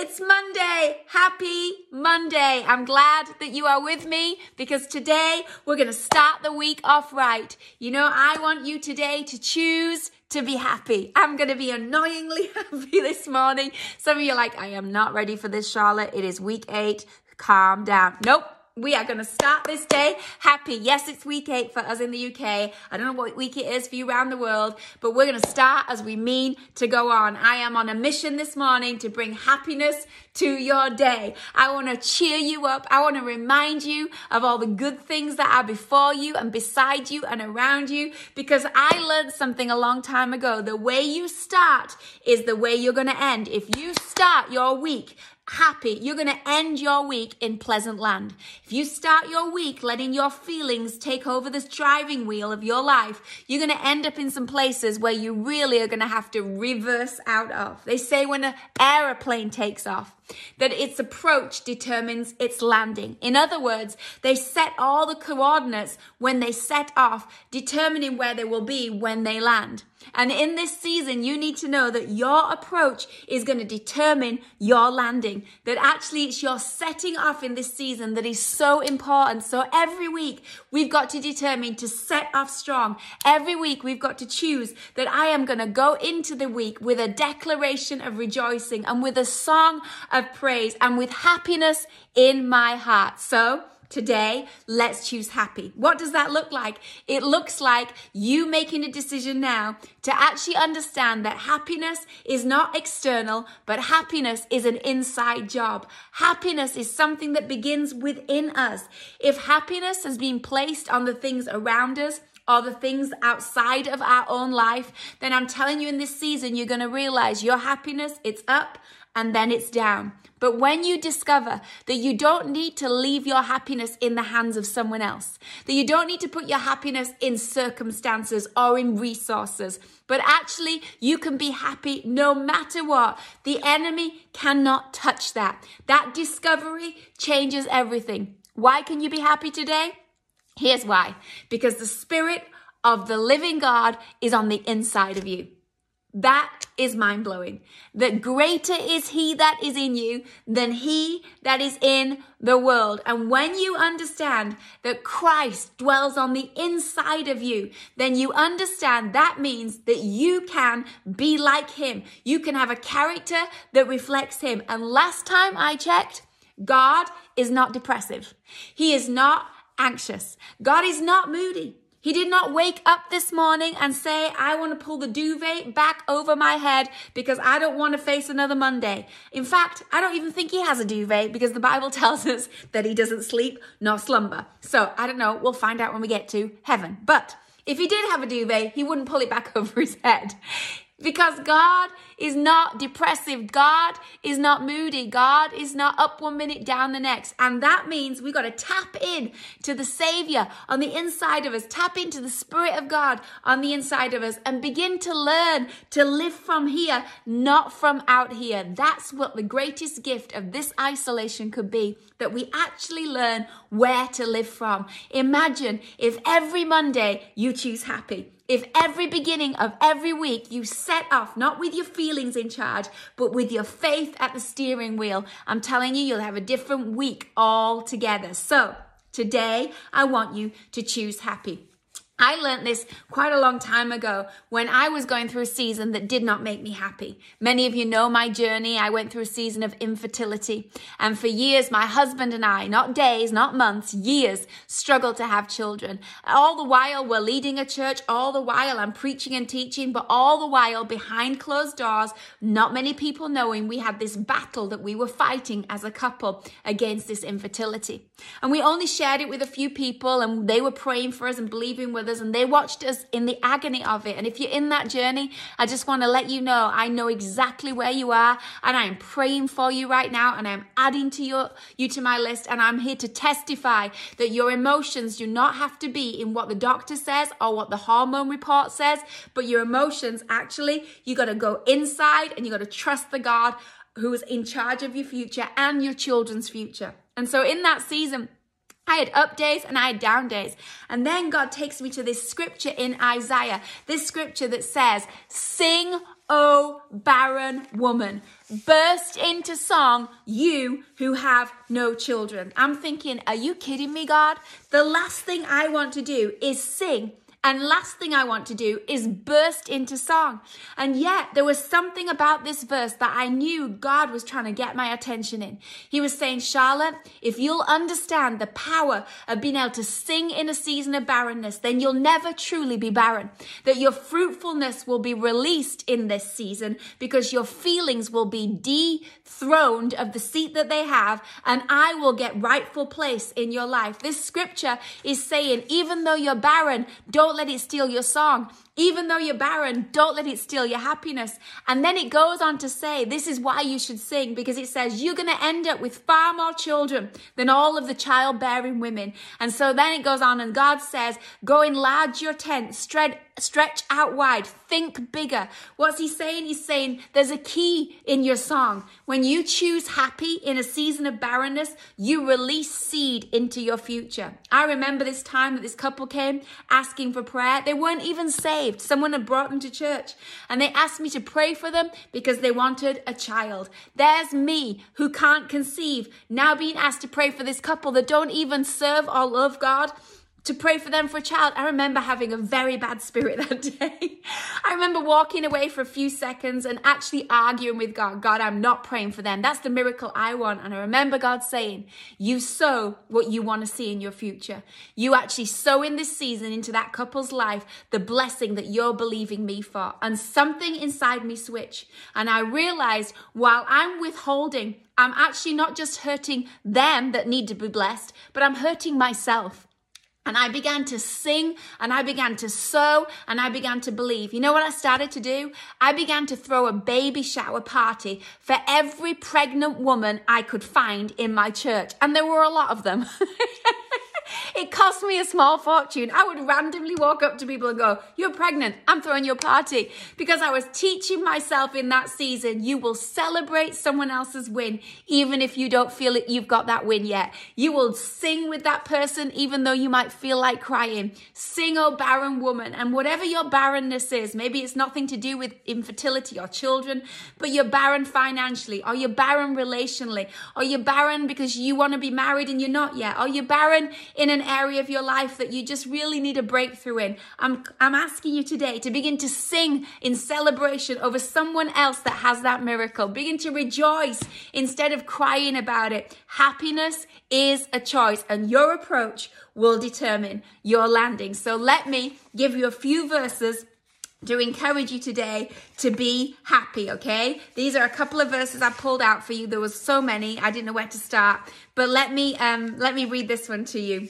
It's Monday. Happy Monday. I'm glad that you are with me because today we're going to start the week off right. You know, I want you today to choose to be happy. I'm going to be annoyingly happy this morning. Some of you are like, I am not ready for this, Charlotte. It is week 8. Calm down. Nope. We are going to start this day happy. Yes, it's week 8 for us in the UK. I don't know what week it is for you around the world, but we're going to start as we mean to go on. I am on a mission this morning to bring happiness to your day. I want to cheer you up. I want to remind you of all the good things that are before you and beside you and around you, because I learned something a long time ago. The way you start is the way you're going to end. If you start your week happy, you're going to end your week in pleasant land. If you start your week letting your feelings take over this driving wheel of your life, you're going to end up in some places where you really are going to have to reverse out of. They say when an aeroplane takes off, that its approach determines its landing. In other words, they set all the coordinates when they set off, determining where they will be when they land. And in this season, you need to know that your approach is going to determine your landing, that actually it's your setting off in this season that is so important. So every week we've got to determine to set off strong. Every week we've got to choose that I am going to go into the week with a declaration of rejoicing and with a song of praise and with happiness in my heart. So today, let's choose happy. What does that look like? It looks like you making a decision now to actually understand that happiness is not external, but happiness is an inside job. Happiness is something that begins within us. If happiness has been placed on the things around us, or the things outside of our own life, then I'm telling you in this season, you're going to realize your happiness, it's up and then it's down. But when you discover that you don't need to leave your happiness in the hands of someone else, that you don't need to put your happiness in circumstances or in resources, but actually you can be happy no matter what. The enemy cannot touch that. That discovery changes everything. Why can you be happy today? Here's why. Because the Spirit of the living God is on the inside of you. That is mind-blowing. That greater is He that is in you than he that is in the world. And when you understand that Christ dwells on the inside of you, then you understand that means that you can be like Him. You can have a character that reflects Him. And last time I checked, God is not depressive. He is not anxious. God is not moody. He did not wake up this morning and say, I want to pull the duvet back over my head because I don't want to face another Monday. In fact, I don't even think He has a duvet because the Bible tells us that He doesn't sleep nor slumber. So I don't know. We'll find out when we get to heaven. But if He did have a duvet, He wouldn't pull it back over His head. Because God is not depressive. God is not moody. God is not up one minute, down the next. And that means we've got to tap in to the Savior on the inside of us. Tap into the Spirit of God on the inside of us and begin to learn to live from here, not from out here. That's what the greatest gift of this isolation could be, that we actually learn where to live from. Imagine if every Monday you choose happy. If every beginning of every week you set off, not with your feelings in charge, but with your faith at the steering wheel, I'm telling you, you'll have a different week altogether. So today, I want you to choose happy. I learned this quite a long time ago when I was going through a season that did not make me happy. Many of you know my journey. I went through a season of infertility. And for years, my husband and I, not days, not months, years, struggled to have children. All the while we're leading a church, all the while I'm preaching and teaching, but all the while behind closed doors, not many people knowing, we had this battle that we were fighting as a couple against this infertility. And we only shared it with a few people and they were praying for us and believing with and they watched us in the agony of it. And if you're in that journey, I just want to let you know, I know exactly where you are and I am praying for you right now and I'm adding to you to my list, and I'm here to testify that your emotions do not have to be in what the doctor says or what the hormone report says, but your emotions actually, you got to go inside and you got to trust the God who is in charge of your future and your children's future. And so in that season, I had up days and I had down days. And then God takes me to this scripture in Isaiah, this scripture that says, sing O barren woman, burst into song, you who have no children. I'm thinking, are you kidding me, God? The last thing I want to do is sing. And last thing I want to do is burst into song. And yet there was something about this verse that I knew God was trying to get my attention in. He was saying, Charlotte, if you'll understand the power of being able to sing in a season of barrenness, then you'll never truly be barren. That your fruitfulness will be released in this season because your feelings will be dethroned of the seat that they have, and I will get rightful place in your life. This scripture is saying, even though you're barren, don't let it steal your song. Even though you're barren, don't let it steal your happiness. And then it goes on to say, this is why you should sing, because it says you're going to end up with far more children than all of the childbearing women. And so then it goes on and God says, go enlarge your tent, stretch out wide, think bigger. What's he saying? He's saying there's a key in your song. When you choose happy in a season of barrenness, you release seed into your future. I remember this time that this couple came asking for prayer. They weren't even saved. Someone had brought them to church and they asked me to pray for them because they wanted a child. There's me who can't conceive now being asked to pray for this couple that don't even serve or love God, to pray for them for a child. I remember having a very bad spirit that day. I remember walking away for a few seconds and actually arguing with God. God, I'm not praying for them. That's the miracle I want. And I remember God saying, you sow what you want to see in your future. You actually sow in this season into that couple's life the blessing that you're believing me for. And something inside me switched. And I realized while I'm withholding, I'm actually not just hurting them that need to be blessed, but I'm hurting myself. And I began to sing and I began to sow and I began to believe. You know what I started to do? I began to throw a baby shower party for every pregnant woman I could find in my church. And there were a lot of them. It cost me a small fortune. I would randomly walk up to people and go, you're pregnant, I'm throwing your party. Because I was teaching myself in that season, you will celebrate someone else's win, even if you don't feel it, you've got that win yet. You will sing with that person, even though you might feel like crying. Sing, oh barren woman. And whatever your barrenness is, maybe it's nothing to do with infertility or children, but you're barren financially, or you're barren relationally, or you're barren because you want to be married and you're not yet, or you're barren in an area of your life that you just really need a breakthrough in. I'm asking you today to begin to sing in celebration over someone else that has that miracle. Begin to rejoice instead of crying about it. Happiness is a choice, and your approach will determine your landing. So let me give you a few verses to encourage you today to be happy, okay? These are a couple of verses I pulled out for you. There was so many, I didn't know where to start. But let me read this one to you.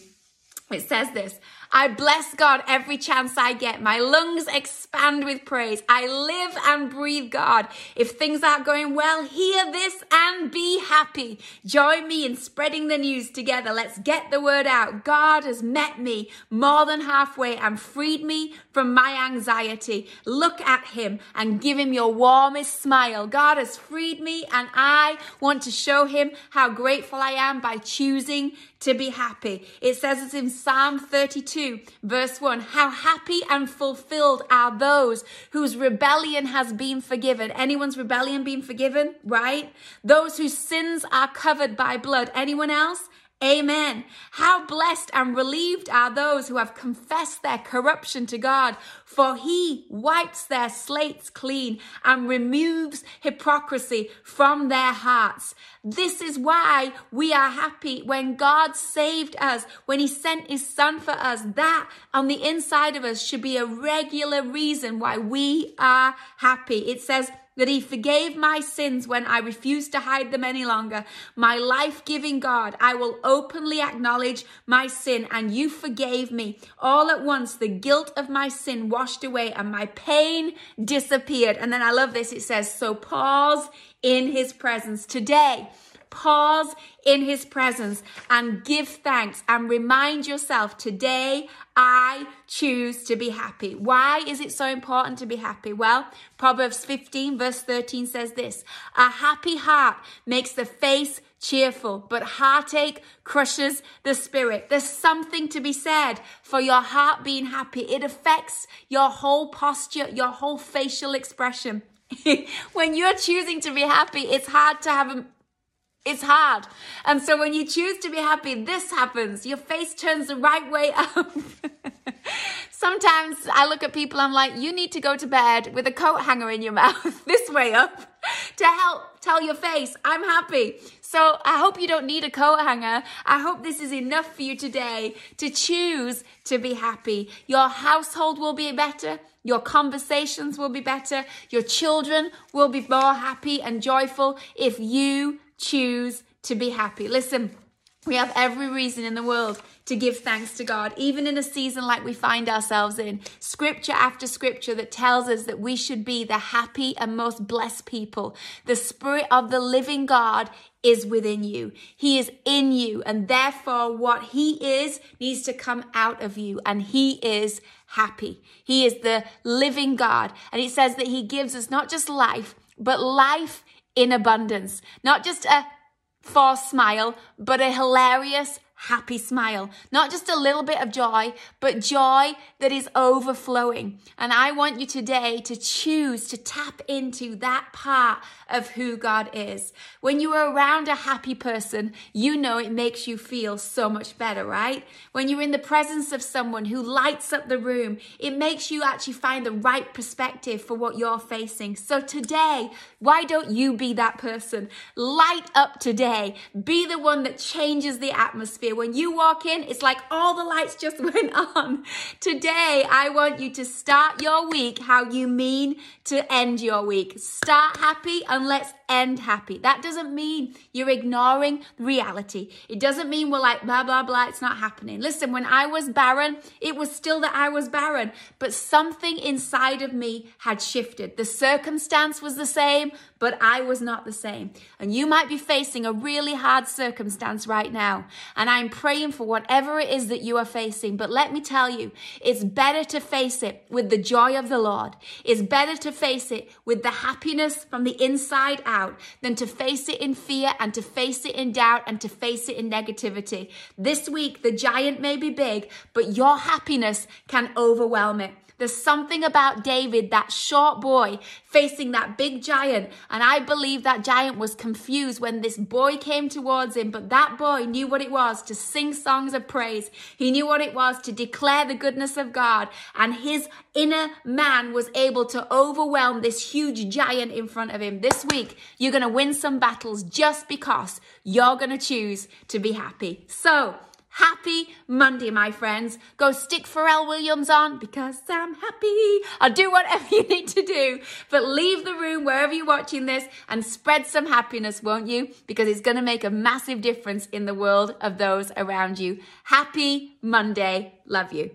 It says this: I bless God every chance I get. My lungs expand with praise. I live and breathe God. If things aren't going well, hear this and be happy. Join me in spreading the news together. Let's get the word out. God has met me more than halfway and freed me from my anxiety. Look at him and give him your warmest smile. God has freed me and I want to show him how grateful I am by choosing to be happy. It says it's in Psalm 32. Verse 1, how happy and fulfilled are those whose rebellion has been forgiven. Anyone's rebellion been forgiven, right? Those whose sins are covered by blood. Anyone else? Amen. How blessed and relieved are those who have confessed their corruption to God, for he wipes their slates clean and removes hypocrisy from their hearts. This is why we are happy when God saved us, when he sent his son for us. That on the inside of us should be a regular reason why we are happy. It says that he forgave my sins when I refused to hide them any longer. My life-giving God, I will openly acknowledge my sin, and you forgave me. All at once, the guilt of my sin washed away and my pain disappeared. And then I love this, it says, so pause in his presence today. Pause in his presence and give thanks and remind yourself, today I choose to be happy. Why is it so important to be happy? Well, Proverbs 15 verse 13 says this: a happy heart makes the face cheerful, but heartache crushes the spirit. There's something to be said for your heart being happy. It affects your whole posture, your whole facial expression. When you're choosing to be happy, it's hard to have a... It's hard. And so when you choose to be happy, this happens. Your face turns the right way up. Sometimes I look at people, I'm like, you need to go to bed with a coat hanger in your mouth this way up to help tell your face, I'm happy. So I hope you don't need a coat hanger. I hope this is enough for you today to choose to be happy. Your household will be better. Your conversations will be better. Your children will be more happy and joyful if you choose to be happy. Listen, we have every reason in the world to give thanks to God, even in a season like we find ourselves in. Scripture after scripture that tells us that we should be the happy and most blessed people. The Spirit of the living God is within you. He is in you, and therefore what He is needs to come out of you, and He is happy. He is the living God, and it says that He gives us not just life, but life in abundance. Not just a forced smile, but a hilarious, happy smile. Not just a little bit of joy, but joy that is overflowing. And I want you today to choose to tap into that part of who God is. When you are around a happy person, you know it makes you feel so much better, right? When you're in the presence of someone who lights up the room, it makes you actually find the right perspective for what you're facing. So today, why don't you be that person? Light up today. Be the one that changes the atmosphere. When you walk in, it's like all the lights just went on. Today, I want you to start your week how you mean to end your week. Start happy and let's end happy. That doesn't mean you're ignoring reality. It doesn't mean we're like, blah, blah, blah, it's not happening. Listen, when I was barren, it was still that I was barren, but something inside of me had shifted. The circumstance was the same, but I was not the same. And you might be facing a really hard circumstance right now. And I'm praying for whatever it is that you are facing. But let me tell you, it's better to face it with the joy of the Lord. It's better to face it with the happiness from the inside out than to face it in fear and to face it in doubt and to face it in negativity. This week, the giant may be big, but your happiness can overwhelm it. There's something about David, that short boy, facing that big giant. And I believe that giant was confused when this boy came towards him. But that boy knew what it was to sing songs of praise. He knew what it was to declare the goodness of God. And his inner man was able to overwhelm this huge giant in front of him. This week, you're going to win some battles just because you're going to choose to be happy. So, happy Monday, my friends. Go stick Pharrell Williams on because I'm happy. I'll do whatever you need to do. But leave the room wherever you're watching this and spread some happiness, won't you? Because it's going to make a massive difference in the world of those around you. Happy Monday. Love you.